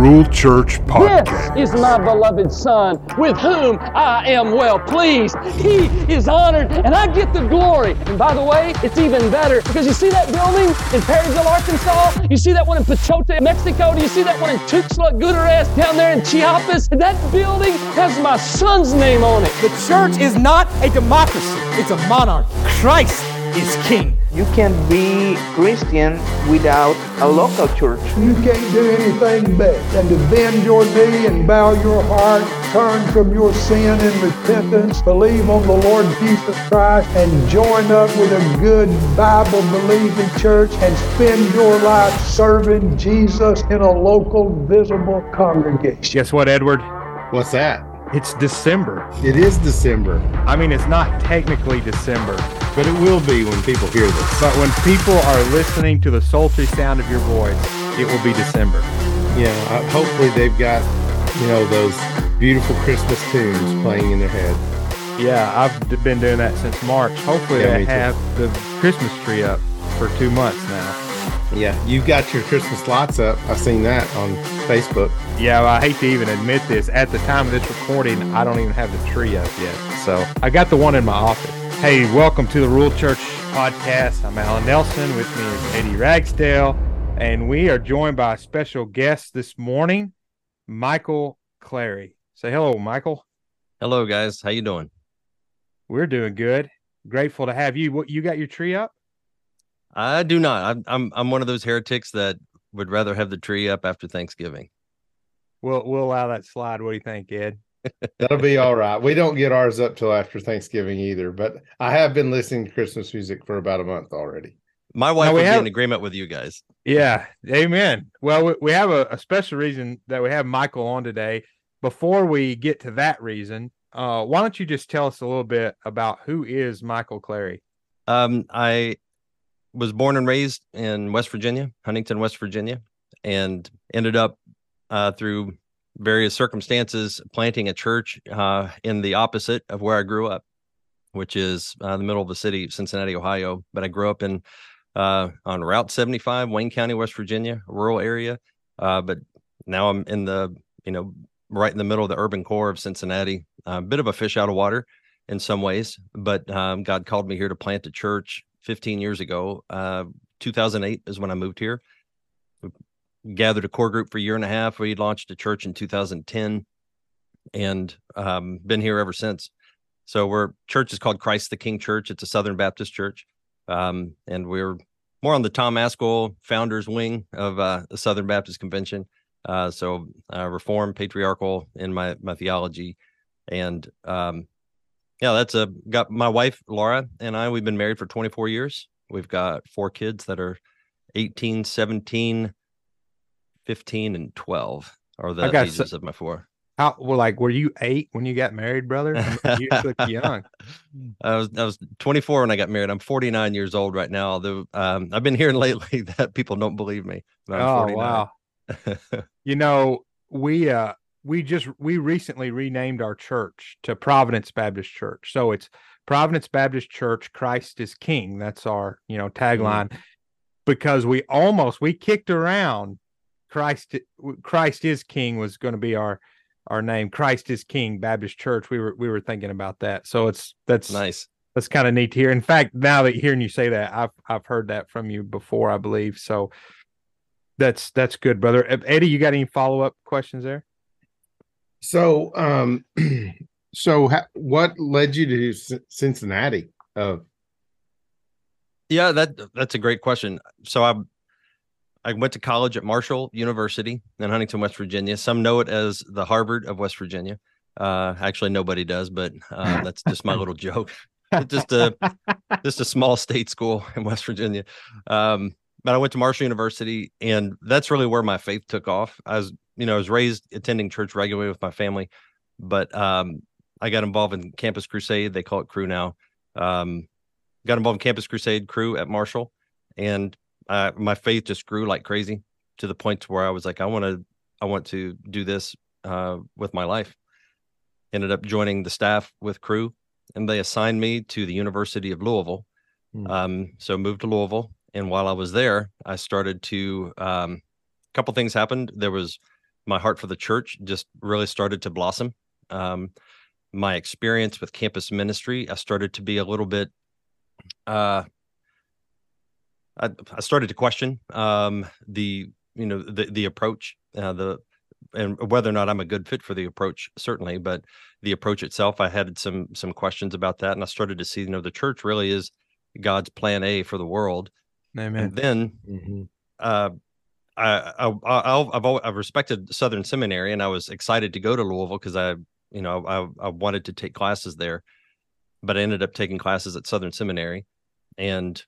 Rural Church Podcast. This is my beloved son, with whom I am well pleased. He is honored, and I get the glory. And by the way, it's even better, because you see that building in Perryville, Arkansas? You see that one in Pachote, Mexico? Do you see that one in Tuxla Guterres down there in Chiapas? That building has my son's name on it. The church is not a democracy. It's a monarchy. Christ is king. You can be Christian without a local church. You can't do anything but than to bend your knee and bow your heart, turn from your sin in repentance, believe on the Lord Jesus Christ, and join up with a good Bible-believing church and spend your life serving Jesus in a local, visible congregation. Guess what, Edward? What's that? It's December. It is December. I mean, it's not technically December, but it will be when people hear this. But when people are listening to the sultry sound of your voice, it will be December. Yeah, hopefully they've got, you know, those beautiful Christmas tunes playing in their head. Yeah, I've been doing that since March. Hopefully they have the Christmas tree up for 2 months now. Yeah, you've got your Christmas lights up. I've seen that on Facebook. Yeah, well, I hate to even admit this. At the time of this recording, I don't even have the tree up yet. So I got the one in my office. Hey, welcome to the Rural Church Podcast. I'm Alan Nelson. With me is Eddie Ragsdale. And we are joined by a special guest this morning, Michael Clary. Say hello, Michael. Hello, guys. How you doing? We're doing good. Grateful to have you. What, you got your tree up? I do not. I'm one of those heretics that would rather have the tree up after Thanksgiving. We'll allow that slide. What do you think, Ed? That'll be all right. We don't get ours up till after Thanksgiving either, but I have been listening to Christmas music for about a month already. My wife would be in agreement with you guys. Yeah. Amen. Well, we have a special reason that we have Michael on today. Before we get to that reason, why don't you just tell us a little bit about who is Michael Clary? I was born and raised in West Virginia, Huntington, West Virginia, and ended up through various circumstances planting a church in the opposite of where I grew up, which is the middle of the city, Cincinnati, Ohio. But I grew up in on Route 75, Wayne County, West Virginia, a rural area. But now I'm in the, you know, right in the middle of the urban core of Cincinnati, a bit of a fish out of water in some ways. But God called me here to plant a church 15 years ago. 2008 is when I moved here. We gathered a core group for a year and a half. We launched a church in 2010 and been here ever since. So our church is called Christ the King Church. It's a Southern Baptist church. And we're more on the Tom Ascol founders wing of the Southern Baptist convention. So reformed, patriarchal in my theology. And yeah, got my wife, Laura, and I, we've been married for 24 years. We've got 4 kids that are 18, 17, 15, and 12 are the ages of my 4. How, well, like, were you 8 when you got married, brother? I mean, you look young. I was 24 when I got married. I'm 49 years old right now, although I've been hearing lately that people don't believe me. But I'm 49. Wow. You know, we recently renamed our church to Providence Baptist Church. So it's Providence Baptist Church, Christ is King. That's our, you know, tagline, because we kicked around Christ is King was going to be our name. Christ is King Baptist Church. We were thinking about that. So that's nice. That's kind of neat to hear. In fact, now that hearing you say that, I've heard that from you before, I believe. So that's good, brother. Eddie, you got any follow-up questions there? So, what led you to Cincinnati? Yeah, that's a great question. So I went to college at Marshall University in Huntington, West Virginia. Some know it as the Harvard of West Virginia. Actually, nobody does, but that's just my little joke. It's just a small state school in West Virginia. But I went to Marshall University, and that's really where my faith took off. I was raised attending church regularly with my family, but I got involved in Campus Crusade. They call it Crew now. Got involved in Campus Crusade, Crew at Marshall, and my faith just grew like crazy to the point to where I was like, I want to do this with my life. Ended up joining the staff with Crew, and they assigned me to the University of Louisville. So moved to Louisville, and while I was there, I started to a couple things happened. There was my heart for the church just really started to blossom. My experience with campus ministry, I started to be a little bit, I started to question the approach, and whether or not I'm a good fit for the approach, certainly, but the approach itself, I had some questions about that. And I started to see, the church really is God's plan A for the world. Amen. And then I've respected Southern Seminary, and I was excited to go to Louisville because I wanted to take classes there, but I ended up taking classes at Southern Seminary. And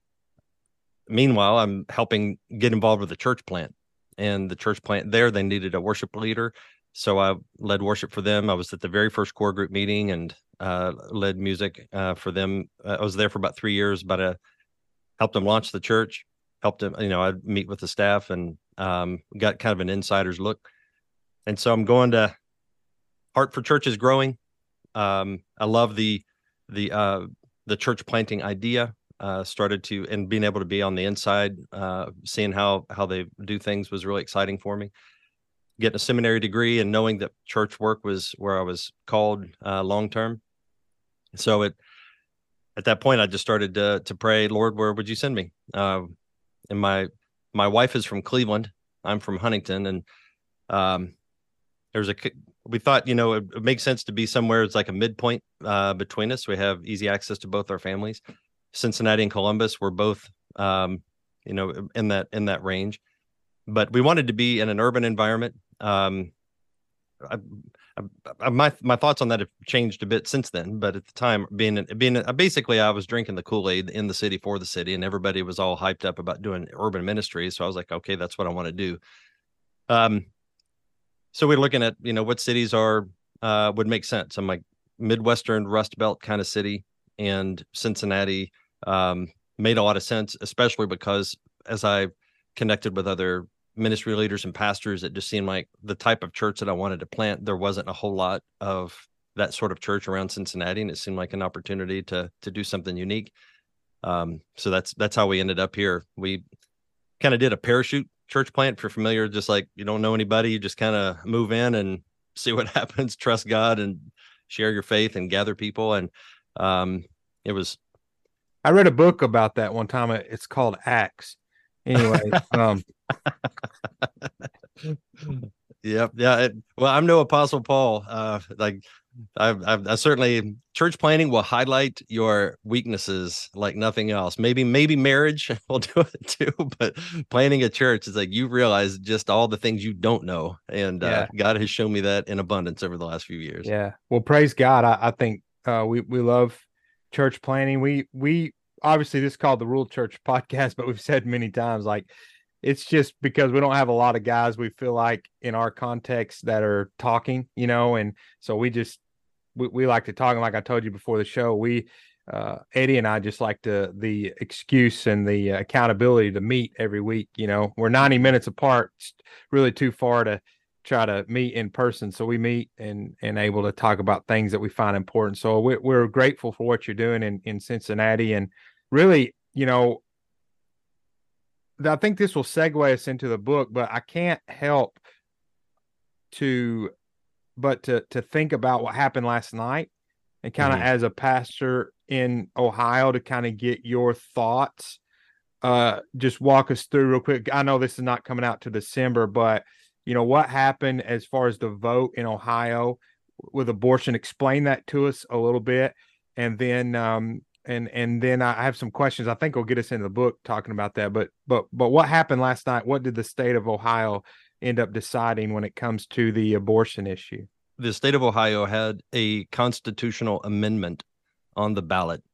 meanwhile, I'm helping get involved with the church plant. And the church plant there, they needed a worship leader. So I led worship for them. I was at the very first core group meeting and led music for them. I was there for about 3 years, but I helped them launch the church, helped them, I'd meet with the staff and got kind of an insider's look. And so I'm going to, heart for church is growing. I love the church planting idea. Started to, and being able to be on the inside, seeing how they do things was really exciting for me. Getting a seminary degree and knowing that church work was where I was called long-term. So at that point, I just started to pray, Lord, where would you send me? And my wife is from Cleveland. I'm from Huntington. And we thought, it makes sense to be somewhere. It's like a midpoint between us. We have easy access to both our families. Cincinnati and Columbus were both, in that range, but we wanted to be in an urban environment. My thoughts on that have changed a bit since then, but at the time basically I was drinking the Kool-Aid in the city for the city, and everybody was all hyped up about doing urban ministry. So I was like, okay, that's what I want to do. So we're looking at, what cities would make sense. I'm like Midwestern Rust Belt kind of city. And Cincinnati made a lot of sense, especially because as I connected with other ministry leaders and pastors, it just seemed like the type of church that I wanted to plant, there wasn't a whole lot of that sort of church around Cincinnati, and it seemed like an opportunity to do something unique. So that's how we ended up here. We kind of did a parachute church plant. If you're familiar, just like you don't know anybody, you just kind of move in and see what happens, trust God and share your faith and gather people. And I read a book about that one time. It's called Acts. Anyway. Yep. Yeah. I'm no Apostle Paul. I certainly, church planning will highlight your weaknesses like nothing else. Maybe marriage will do it too, but planning a church is like, you realize just all the things you don't know. And God has shown me that in abundance over the last few years. Yeah. Well, praise God. I think, we love church planning. We obviously, this is called the Rural Church Podcast, but we've said many times, like, it's just because we don't have a lot of guys we feel like in our context that are talking, and so we like to talk. And like I told you before the show, Eddie and I just like the excuse and the accountability to meet every week. We're 90 minutes apart. It's really too far to try to meet in person. So we meet and able to talk about things that we find important. So we're grateful for what you're doing in Cincinnati. And really, I think this will segue us into the book, but I can't help to think about what happened last night and kind of as a pastor in Ohio to kind of get your thoughts. Just walk us through real quick. I know this is not coming out to December, but what happened as far as the vote in Ohio with abortion? Explain that to us a little bit. And then, and then I have some questions I think will get us into the book talking about that, but what happened last night? What did the state of Ohio end up deciding when it comes to the abortion issue? The state of Ohio had a constitutional amendment on the ballot.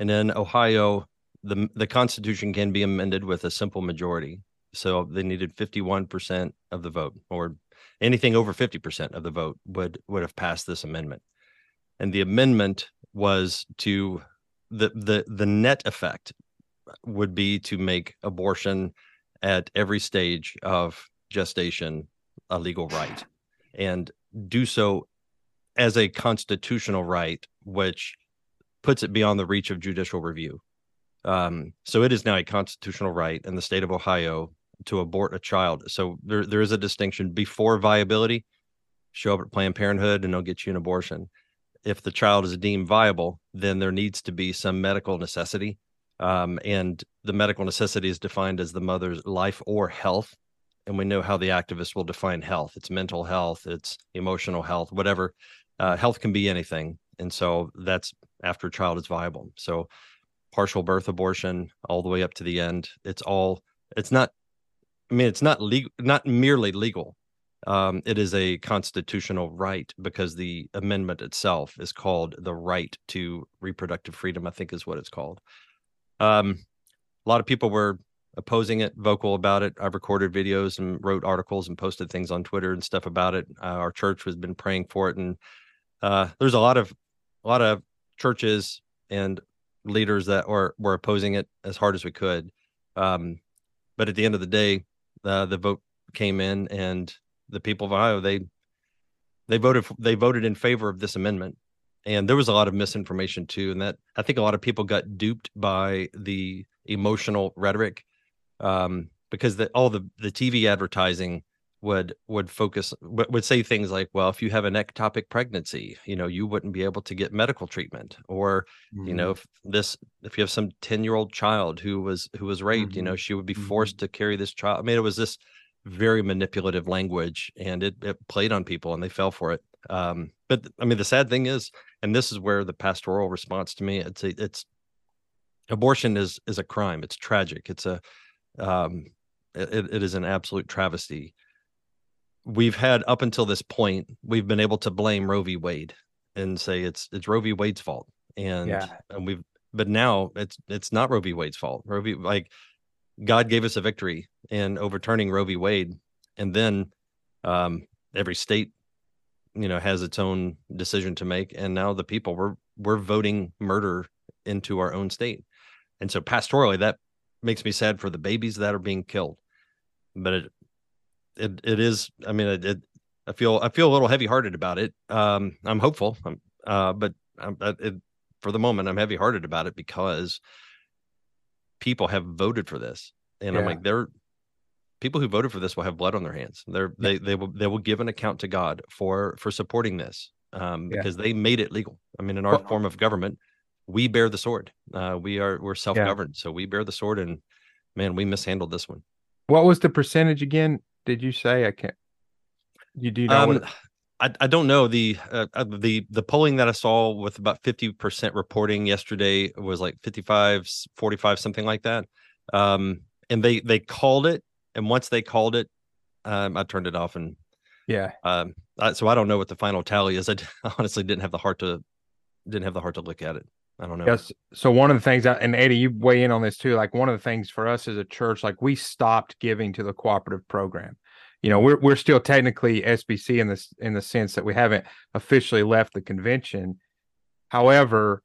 And in Ohio, the Constitution can be amended with a simple majority. So they needed 51% of the vote, or anything over 50% of the vote would have passed this amendment. And the amendment was to the net effect would be to make abortion at every stage of gestation a legal right, and do so as a constitutional right, which puts it beyond the reach of judicial review. So it is now a constitutional right in the state of Ohio to abort a child. So there is a distinction. Before viability, show up at Planned Parenthood and they'll get you an abortion. If the child is deemed viable, then there needs to be some medical necessity. And the medical necessity is defined as the mother's life or health. And we know how the activists will define health. It's mental health, it's emotional health, whatever. Health can be anything. And so that's after a child is viable. So partial birth abortion all the way up to the end. It's not legal, not merely legal. It is a constitutional right because the amendment itself is called the right to reproductive freedom, I think is what it's called. A lot of people were opposing it, vocal about it. I recorded videos and wrote articles and posted things on Twitter and stuff about it. Our church has been praying for it. And there's a lot of churches and leaders that were opposing it as hard as we could. But at the end of the day, the vote came in and the people of Ohio, they voted in favor of this amendment. And there was a lot of misinformation too. And that I think a lot of people got duped by the emotional rhetoric because all the TV advertising would say things like, well, if you have an ectopic pregnancy, you wouldn't be able to get medical treatment, or mm-hmm. If you have some 10-year-old child who was raped, mm-hmm. She would be forced to carry this child. It was this very manipulative language, and it played on people and they fell for it. But the sad thing is, and this is where the pastoral response to me, it's abortion is a crime. It's tragic. It's it is an absolute travesty. We've had up until this point, we've been able to blame Roe v. Wade and say it's Roe v. Wade's fault. But now it's not Roe v. Wade's fault. God gave us a victory in overturning Roe v. Wade. And then every state, has its own decision to make. And now the people we're voting murder into our own state. And so pastorally, that makes me sad for the babies that are being killed. But I feel a little heavy hearted about it. I'm hopeful. For the moment, I'm heavy hearted about it because people have voted for this. And yeah. I'm like, people who voted for this will have blood on their hands. They will give an account to God for supporting this because they made it legal. In our form of government, we bear the sword. We're self-governed. Yeah. So we bear the sword, and man, we mishandled this one. What was the percentage again? Did you say? I can't. You do know? I don't know. The polling that I saw with about 50% reporting yesterday was like 55, 45, something like that. And they called it, and once they called it, I turned it off. And so I don't know what the final tally is. I honestly didn't have the heart to look at it. I don't know. Yes. So one of the things, and Eddie, you weigh in on this too. Like one of the things for us as a church, like we stopped giving to the cooperative program. We're still technically SBC in the sense that we haven't officially left the convention. However,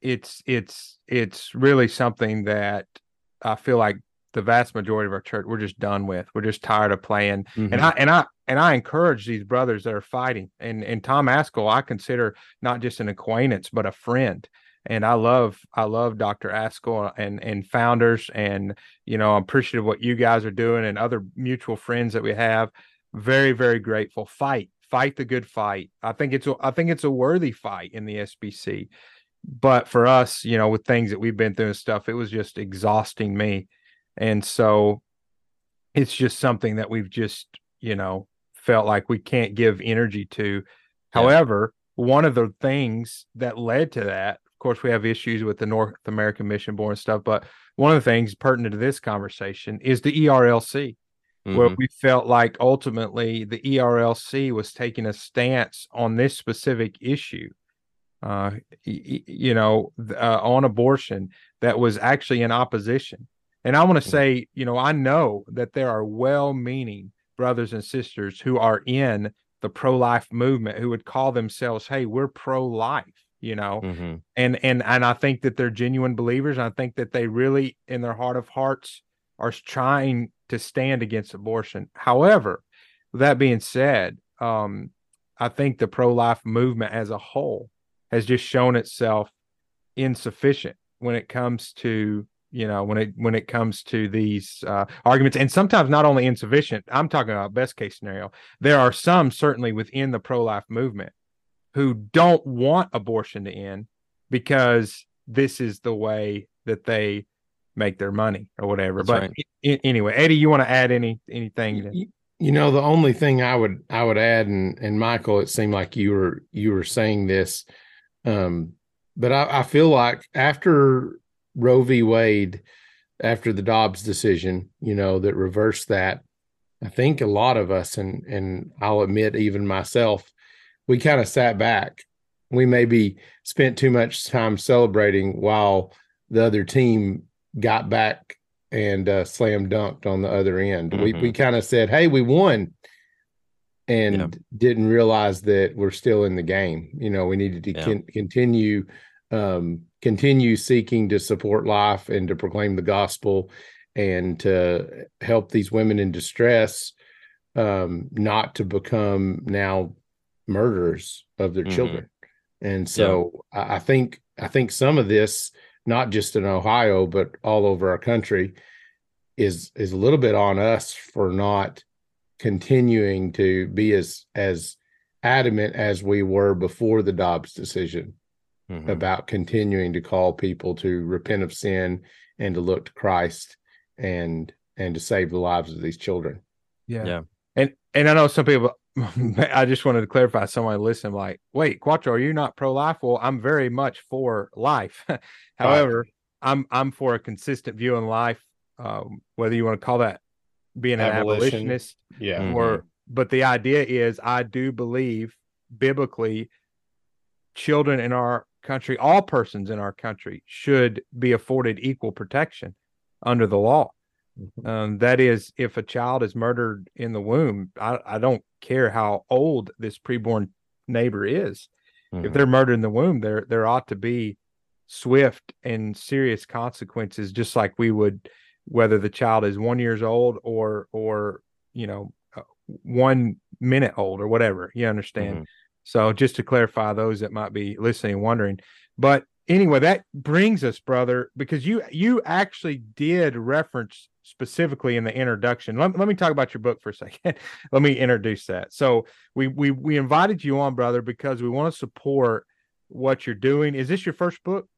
it's really something that I feel like the vast majority of our church, we're just done with. We're just tired of playing. Mm-hmm. And I encourage these brothers that are fighting. And Tom Ascol, I consider not just an acquaintance, but a friend. And I love Dr. Ascol and founders. And, I'm appreciative of what you guys are doing and other mutual friends that we have. Very, very grateful. Fight the good fight. I think it's a worthy fight in the SBC. But for us, with things that we've been through and stuff, it was just exhausting me. And so it's just something that we've just, felt like we can't give energy to. Yeah. However, one of the things that led to that, of course, we have issues with the North American Mission Board and stuff, but one of the things pertinent to this conversation is the ERLC, mm-hmm. where we felt like ultimately the ERLC was taking a stance on this specific issue, on abortion that was actually in opposition. And I want to say, I know that there are well-meaning brothers and sisters who are in the pro-life movement who would call themselves, hey, we're pro-life, mm-hmm. and I think that they're genuine believers. And I think that they really, in their heart of hearts, are trying to stand against abortion. However, that being said, I think the pro-life movement as a whole has just shown itself insufficient when it comes to you know, when it comes to these arguments, and sometimes not only insufficient. I'm talking about best case scenario. There are some certainly within the pro-life movement who don't want abortion to end because this is the way that they make their money or whatever. That's but right. Anyway, Eddie, you want to add anything? You know, the only thing I would add, and Michael, it seemed like you were saying this, but I feel like after Roe v. Wade, after the Dobbs decision, you know, that reversed that, I think a lot of us, and I'll admit even myself, we kind of sat back. We maybe spent too much time celebrating while the other team got back and slam dunked on the other end. Mm-hmm. We kind of said, hey, we won, and didn't realize that we're still in the game. You know, we needed to continue seeking to support life and to proclaim the gospel and to help these women in distress, not to become now murderers of their children. And so I think some of this, not just in Ohio, but all over our country, is a little bit on us for not continuing to be as adamant as we were before the Dobbs decision about continuing to call people to repent of sin and to look to Christ and to save the lives of these children. And I know some people, I just wanted to clarify, somebody listen, like, wait, Quattro, are you not pro-life? Well, I'm very much for life. However, I'm for a consistent view on life, whether you want to call that being an abolitionist, but the idea is, I do believe biblically, children in our country, all persons in our country, should be afforded equal protection under the law. That is, if a child is murdered in the womb, I don't care how old this preborn neighbor is. If they're murdered in the womb, there ought to be swift and serious consequences, just like we would, whether the child is 1 year old or you know, 1 minute old or whatever. You understand? So just to clarify those that might be listening and wondering. But anyway, that brings us, brother, because you actually did reference specifically in the introduction. Let me talk about your book for a second. Let me introduce that. So we invited you on, brother, because we want to support what you're doing. Is this your first book?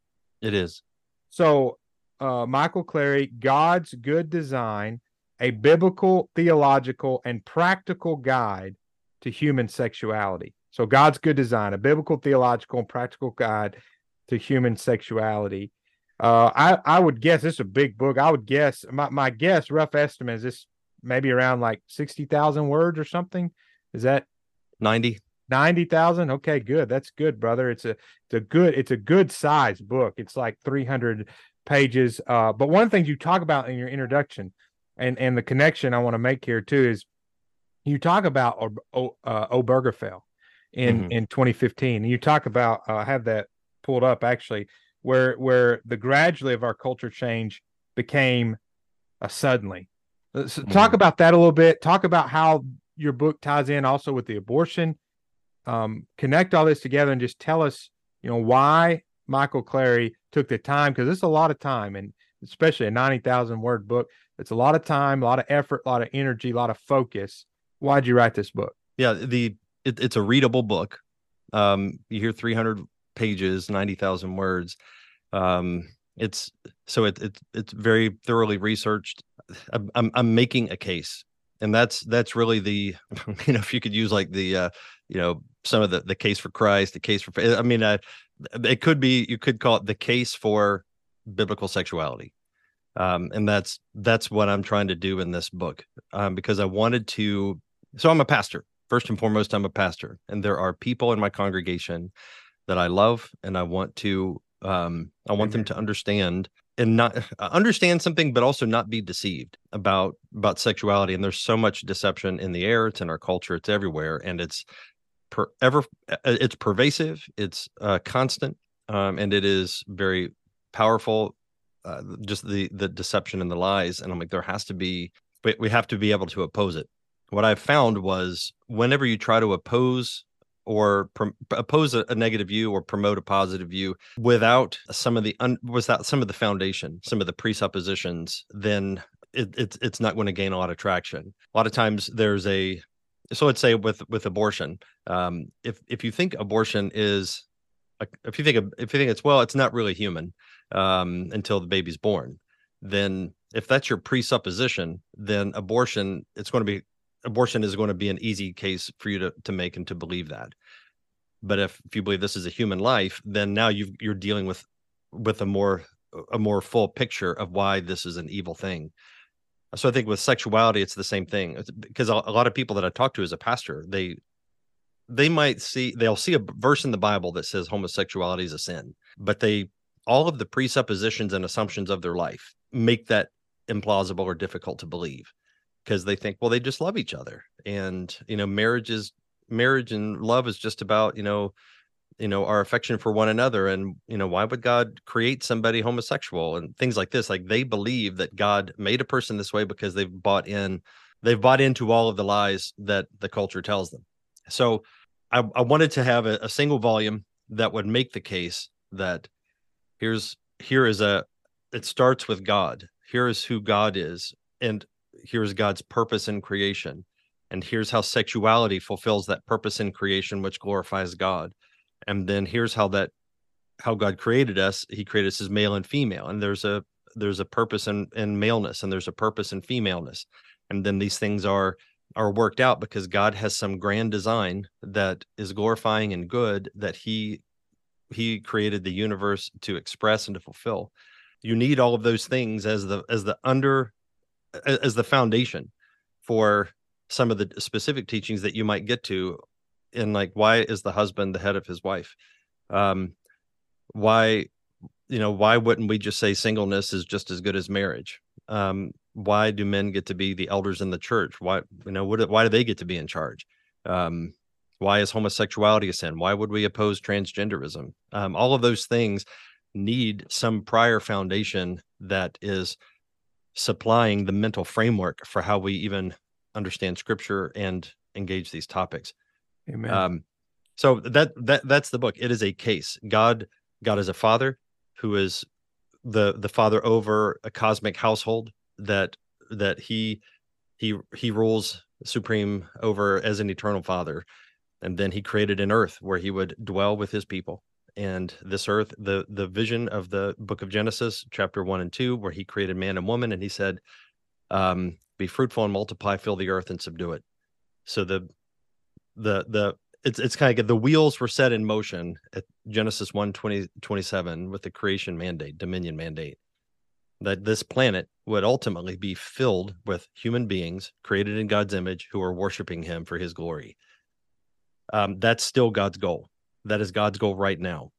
It is. So Michael Clary, God's Good Design, a Biblical, Theological, and Practical Guide to Human Sexuality. So God's Good Design, a Biblical, Theological, and Practical Guide to Human Sexuality. I would guess this is a big book. I would guess, my guess, rough estimate, is this maybe around like 60,000 words or something? Is that 90,000? Okay, good. That's good, brother. It's a good size book. It's like 300 pages. But one of the things you talk about in your introduction, and the connection I want to make here too, is you talk about Obergefell. In 2015, and you talk about I have that pulled up actually, where the gradually of our culture change became a suddenly. So talk about that a little bit. Talk about how your book ties in also with the abortion. Connect all this together and just tell us, you know, why Michael Clary took the time, because it's a lot of time, and especially a 90,000 word book. It's a lot of time, a lot of effort, a lot of energy, a lot of focus. Why'd you write this book? Yeah, It's a readable book. You hear 300 pages, 90,000 words. It's very thoroughly researched. I'm making a case, and that's really the, you know, if you could use like the, you know, some of the case for Christ, the case for, I mean, it could be, you could call it the case for biblical sexuality. And that's what I'm trying to do in this book, because I wanted to, so I'm a pastor. First and foremost, I'm a pastor, and there are people in my congregation that I love, and I want to, them to understand, and not understand something, but also not be deceived about sexuality. And there's so much deception in the air; it's in our culture, it's everywhere, and it's pervasive, it's constant, and it is very powerful. Just the deception and the lies, and I'm like, there has to be, we have to be able to oppose it. What I found was, whenever you try to oppose or oppose a negative view or promote a positive view without some of the foundation, some of the presuppositions, then it's not going to gain a lot of traction. A lot of times there's so let's say with abortion, if you think abortion is, if you think it's, well, it's not really human until the baby's born, then if that's your presupposition, then abortion is going to be an easy case for you to make and to believe that. But if you believe this is a human life, then now you're dealing with a more full picture of why this is an evil thing. So I think with sexuality, it's the same thing, because a lot of people that I talk to as a pastor, they'll see a verse in the Bible that says homosexuality is a sin, but all of the presuppositions and assumptions of their life make that implausible or difficult to believe, because they think, well, they just love each other. And, marriage and love is just about, our affection for one another. And, why would God create somebody homosexual and things like this? Like, they believe that God made a person this way because they've bought into all of the lies that the culture tells them. So I wanted to have a single volume that would make the case that it starts with God. Here is who God is, and here's God's purpose in creation, and here's how sexuality fulfills that purpose in creation, which glorifies God. And then here's how God created us. He created us as male and female, and there's a purpose in maleness, and there's a purpose in femaleness. And then these things are worked out because God has some grand design that is glorifying and good, that he created the universe to express and to fulfill. You need all of those things as the foundation for some of the specific teachings that you might get to, in like, why is the husband the head of his wife? Why wouldn't we just say singleness is just as good as marriage? Why do men get to be the elders in the church? Why do they get to be in charge? Why is homosexuality a sin? Why would we oppose transgenderism? All of those things need some prior foundation that is supplying the mental framework for how we even understand scripture and engage these topics. Amen. So that's the book. It is a case. God is a father who is the father over a cosmic household that he rules supreme over as an eternal father. And then he created an earth where he would dwell with his people. And this earth, the vision of the book of Genesis, chapter 1 and 2, where he created man and woman, and he said, be fruitful and multiply, fill the earth and subdue it. So it's kind of like the wheels were set in motion at Genesis 1:27 with the creation mandate, dominion mandate, that this planet would ultimately be filled with human beings created in God's image who are worshiping him for his glory. That's still God's goal. That is God's goal right now,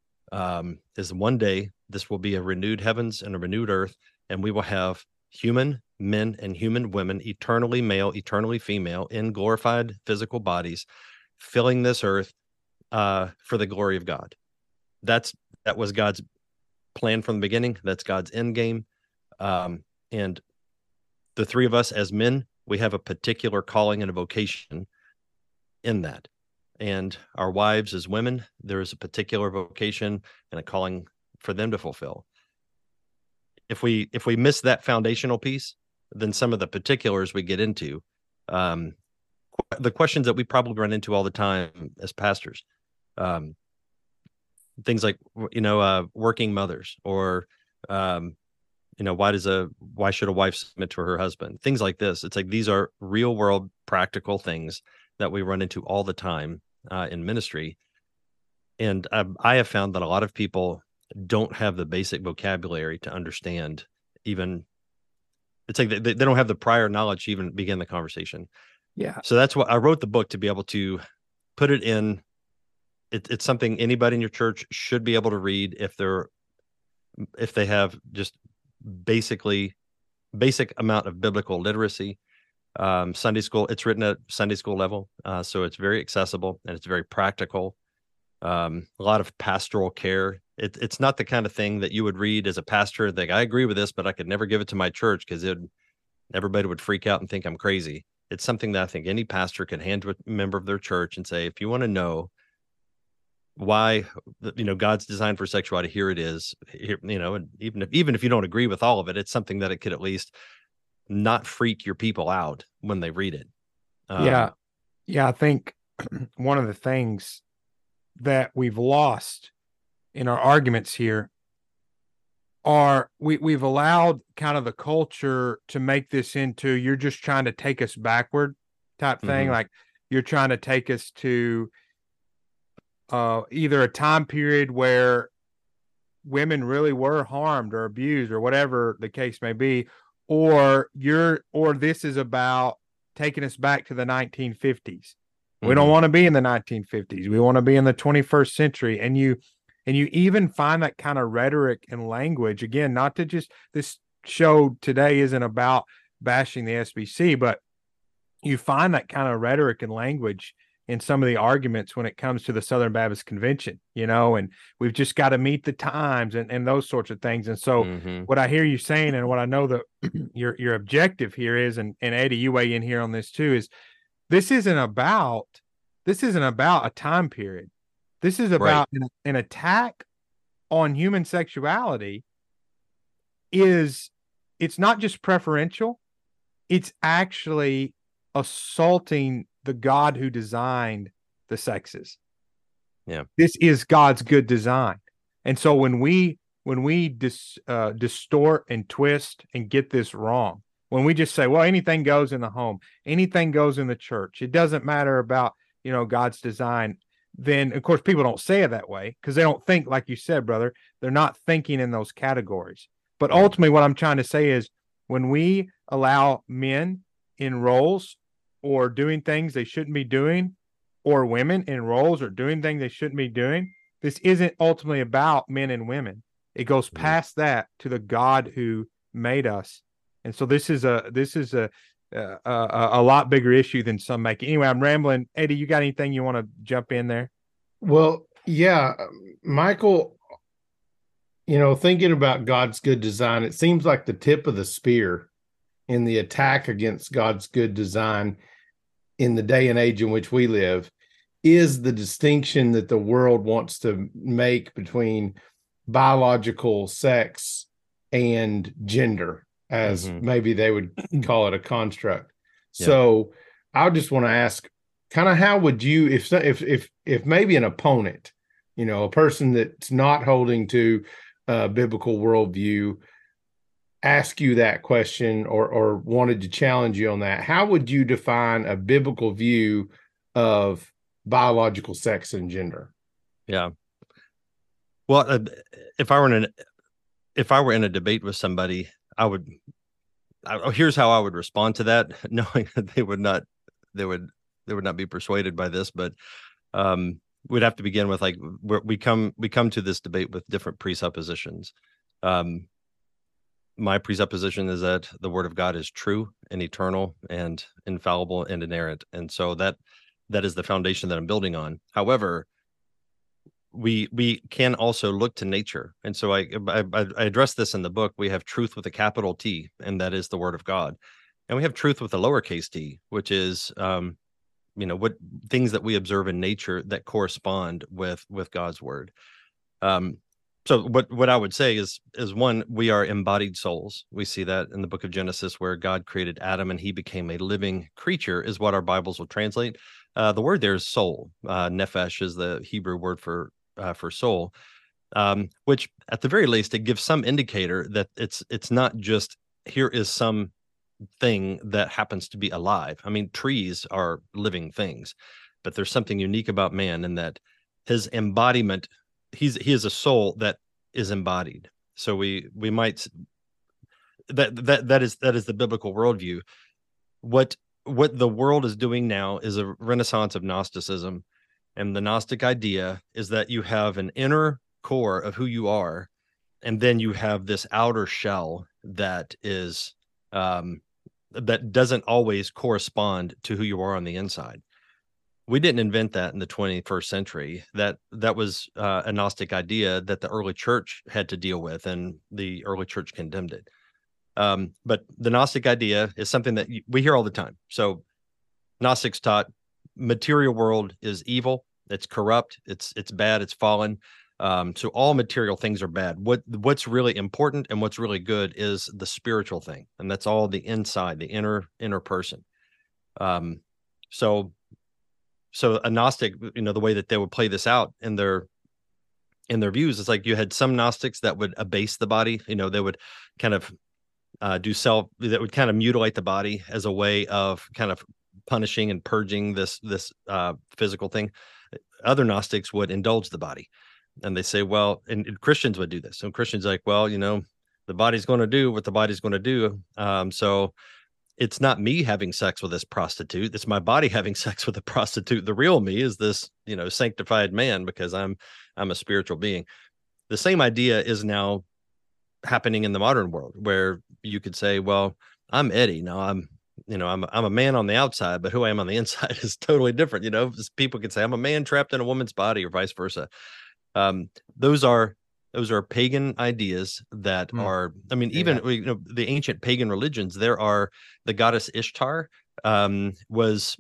is one day this will be a renewed heavens and a renewed earth, and we will have human men and human women, eternally male, eternally female, in glorified physical bodies, filling this earth for the glory of God. That was God's plan from the beginning. That's God's end game. And the three of us as men, we have a particular calling and a vocation in that. And our wives as women, there is a particular vocation and a calling for them to fulfill. If we miss that foundational piece, then some of the particulars we get into, the questions that we probably run into all the time as pastors, things like, working mothers, or, why should a wife submit to her husband? Things like this. It's like, these are real world practical things that we run into all the time in ministry. And I have found that a lot of people don't have the basic vocabulary to understand, even it's like they don't have the prior knowledge to even begin the conversation. Yeah. So that's why I wrote the book, to be able to put it in. It's something anybody in your church should be able to read if they have just basic amount of biblical literacy. Sunday school, it's written at Sunday school level. So it's very accessible and it's very practical. A lot of pastoral care. It's not the kind of thing that you would read as a pastor, that I agree with this, but I could never give it to my church because everybody would freak out and think I'm crazy. It's something that I think any pastor could hand to a member of their church and say, if you want to know why, you know, God's design for sexuality, here it is, here, you know, and even if you don't agree with all of it, it's something that it could at least not freak your people out when they read it. Yeah. I think one of the things that we've lost in our arguments here are we've allowed kind of the culture to make this into, you're just trying to take us backward type thing. Mm-hmm. Like you're trying to take us to either a time period where women really were harmed or abused or whatever the case may be, or this is about taking us back to the 1950s. We don't want to be in the 1950s. We want to be in the 21st century. And you even find that kind of rhetoric and language. Again, not to just, this show today isn't about bashing the SBC, but you find that kind of rhetoric and language in some of the arguments when it comes to the Southern Baptist Convention, you know, and we've just got to meet the times and those sorts of things. And so what I hear you saying, and what I know that your objective here is, and Eddie, you weigh in here on this too, is, This isn't about a time period. This is about an attack on human sexuality. It's not just preferential. It's actually assaulting the God who designed the sexes. Yeah. This is God's good design. And so when we distort and twist and get this wrong, when we just say, well, anything goes in the home, anything goes in the church, it doesn't matter about, you know, God's design, then, of course, people don't say it that way because they don't think, like you said, brother, they're not thinking in those categories. But ultimately, what I'm trying to say is when we allow men in roles or doing things they shouldn't be doing, or women in roles or doing things they shouldn't be doing, this isn't ultimately about men and women. It goes past that to the God who made us. And so this is a lot bigger issue than some make. Anyway, I'm rambling. Eddie, you got anything you want to jump in there? Well, yeah, Michael, you know, thinking about God's good design, it seems like the tip of the spear in the attack against God's good design in the day and age in which we live is the distinction that the world wants to make between biological sex and gender, as maybe they would call it, a construct. Yeah. So I just want to ask, kind of, how would you, if maybe an opponent, you know, a person that's not holding to a biblical worldview, ask you that question or wanted to challenge you on that, how would you define a biblical view of biological sex and gender? Yeah. Well, if I were in a debate with somebody, here's how I would respond to that, knowing that they would not be persuaded by this, but we'd have to begin with, like, we come to this debate with different presuppositions. My presupposition is that the Word of God is true and eternal and infallible and inerrant, and so that is the foundation that I'm building on. However, we can also look to nature. And so I address this in the book. We have truth with a capital T, and that is the Word of God. And we have truth with a lowercase t, which is, you know, what things that we observe in nature that correspond with God's Word. So what I would say is one, we are embodied souls. We see that in the book of Genesis, where God created Adam and he became a living creature, is what our Bibles will translate. The word there is soul. Nephesh is the Hebrew word for soul, which at the very least, it gives some indicator that it's not just here is some thing that happens to be alive. I mean, trees are living things, but there's something unique about man in that his embodiment, he is a soul that is embodied. So we might, that is the biblical worldview. What the world is doing now is a renaissance of Gnosticism. And the Gnostic idea is that you have an inner core of who you are, and then you have this outer shell that is that doesn't always correspond to who you are on the inside. We didn't invent that in the 21st century. That was a Gnostic idea that the early church had to deal with, and the early church condemned it. But the Gnostic idea is something that we hear all the time. So Gnostics taught material world is evil, It's corrupt. It's bad. It's fallen. So all material things are bad. What's really important and what's really good is the spiritual thing. And that's all the inside, the inner person. So a Gnostic, the way that they would play this out in their views, it's like you had some Gnostics that would abase the body. They would kind of that would kind of mutilate the body as a way of kind of punishing and purging this physical thing. Other Gnostics would indulge the body, and they say, well, and Christians would do this. And Christians are like, well, the body's going to do what the body's going to do. So it's not me having sex with this prostitute. It's my body having sex with a prostitute. The real me is this, sanctified man, because I'm a spiritual being. The same idea is now happening in the modern world, where you could say, well, I'm Eddie. Now I'm a man on the outside, but who I am on the inside is totally different. People could say I'm a man trapped in a woman's body, or vice versa. Those are pagan ideas that are, the ancient pagan religions, there are the goddess Ishtar, was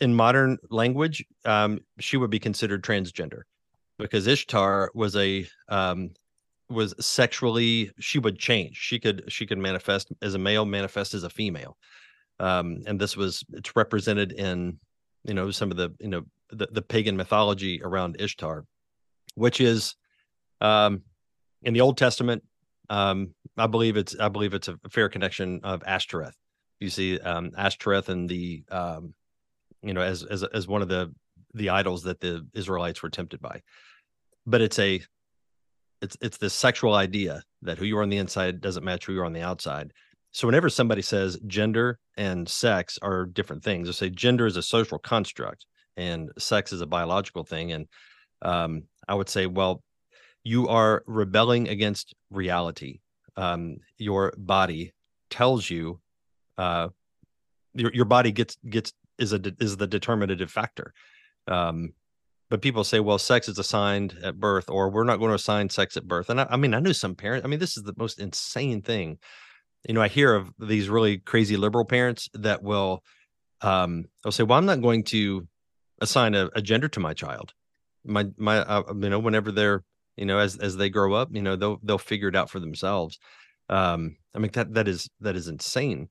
in modern language, she would be considered transgender, because Ishtar was sexually, she would change. She could manifest as a male, manifest as a female. And it's represented in, some of the pagan mythology around Ishtar, which is, in the Old Testament, I believe it's a fair connection of Ashtoreth. You see Ashtoreth and the as one of the idols that the Israelites were tempted by. But it's this sexual idea that who you are on the inside doesn't match who you are on the outside. So whenever somebody says gender and sex are different things, they'll say gender is a social construct and sex is a biological thing. And I would say, well, you are rebelling against reality. Your body tells you, your body is the determinative factor. But people say, well, sex is assigned at birth, or we're not going to assign sex at birth. And I know some parents, this is the most insane thing. I hear of these really crazy liberal parents that will, they'll say, well, I'm not going to assign a gender to my child. Whenever they're, as they grow up, they'll figure it out for themselves. That is insane.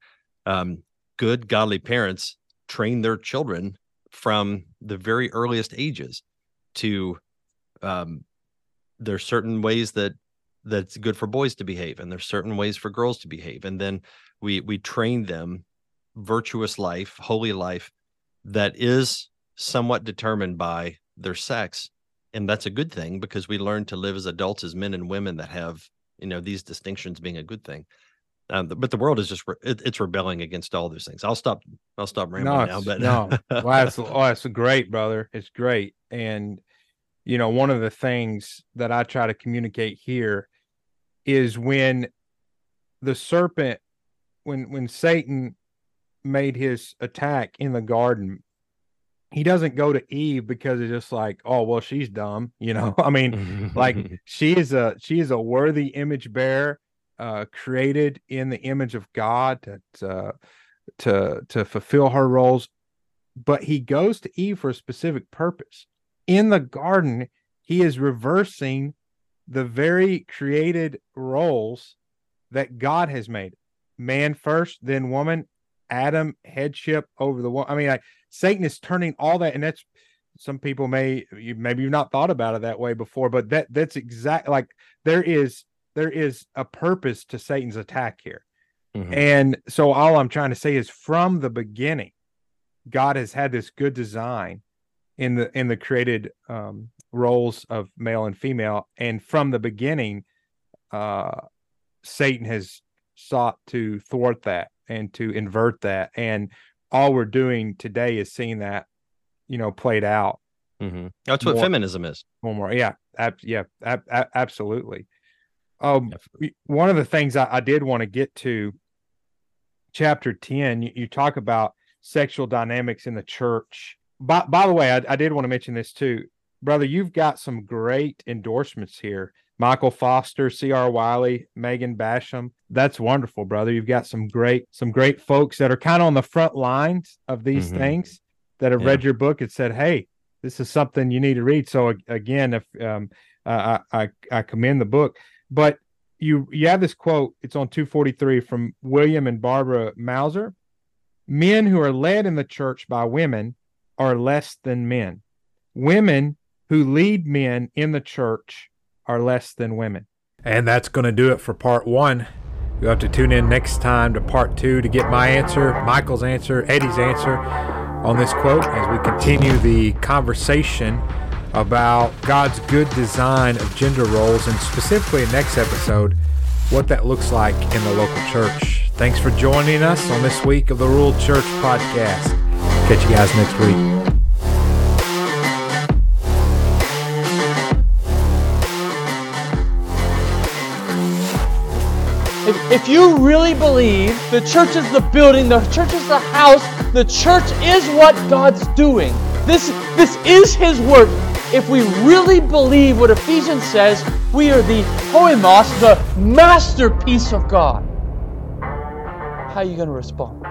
Good, godly parents train their children from the very earliest ages to, there's certain ways that's good for boys to behave, and there's certain ways for girls to behave. And then we train them virtuous life, holy life that is somewhat determined by their sex. And that's a good thing, because we learn to live as adults, as men and women that have, these distinctions being a good thing. But the world is just, it's rebelling against all those things. I'll stop rambling now. But no, well, that's great, brother. It's great. And, one of the things that I try to communicate here is when the serpent, when Satan made his attack in the garden, he doesn't go to Eve because it's just like, oh, well, she's dumb. Like she is a worthy image bearer, created in the image of God to fulfill her roles. But he goes to Eve for a specific purpose. In the garden, he is reversing the very created roles that God has made. Man first, then woman. Adam, headship over the one. Satan is turning all that, and that's, some people maybe you've not thought about it that way before, but that's exactly, like there is a purpose to Satan's attack here. Mm-hmm. And so all I'm trying to say is, from the beginning, God has had this good design in the created roles of male and female, and from the beginning, Satan has sought to thwart that and to invert that. And all we're doing today is seeing that, played out. Mm-hmm. That's what feminism is. More, yeah. Absolutely. One of the things I did want to get to, chapter 10, you talk about sexual dynamics in the church. By the way, I did want to mention this too. Brother, you've got some great endorsements here. Michael Foster, C.R. Wiley, Megan Basham. That's wonderful, brother. You've got some great folks that are kind of on the front lines of these things that have read your book and said, hey, this is something you need to read. So again, if I commend the book, but you have this quote. It's on 243 from William and Barbara Mauser. Men who are led in the church by women are less than men. Women who lead men in the church are less than women. And that's going to do it for part one. You'll have to tune in next time to part two to get my answer, Michael's answer, Eddie's answer on this quote as we continue the conversation about God's good design of gender roles, and specifically next episode, what that looks like in the local church. Thanks for joining us on this week of the Rural Church Podcast. Catch you guys next week. If you really believe the church is the building, the church is the house, the church is what God's doing. This is His work. If we really believe what Ephesians says, we are the poimos, the masterpiece of God. How are you going to respond?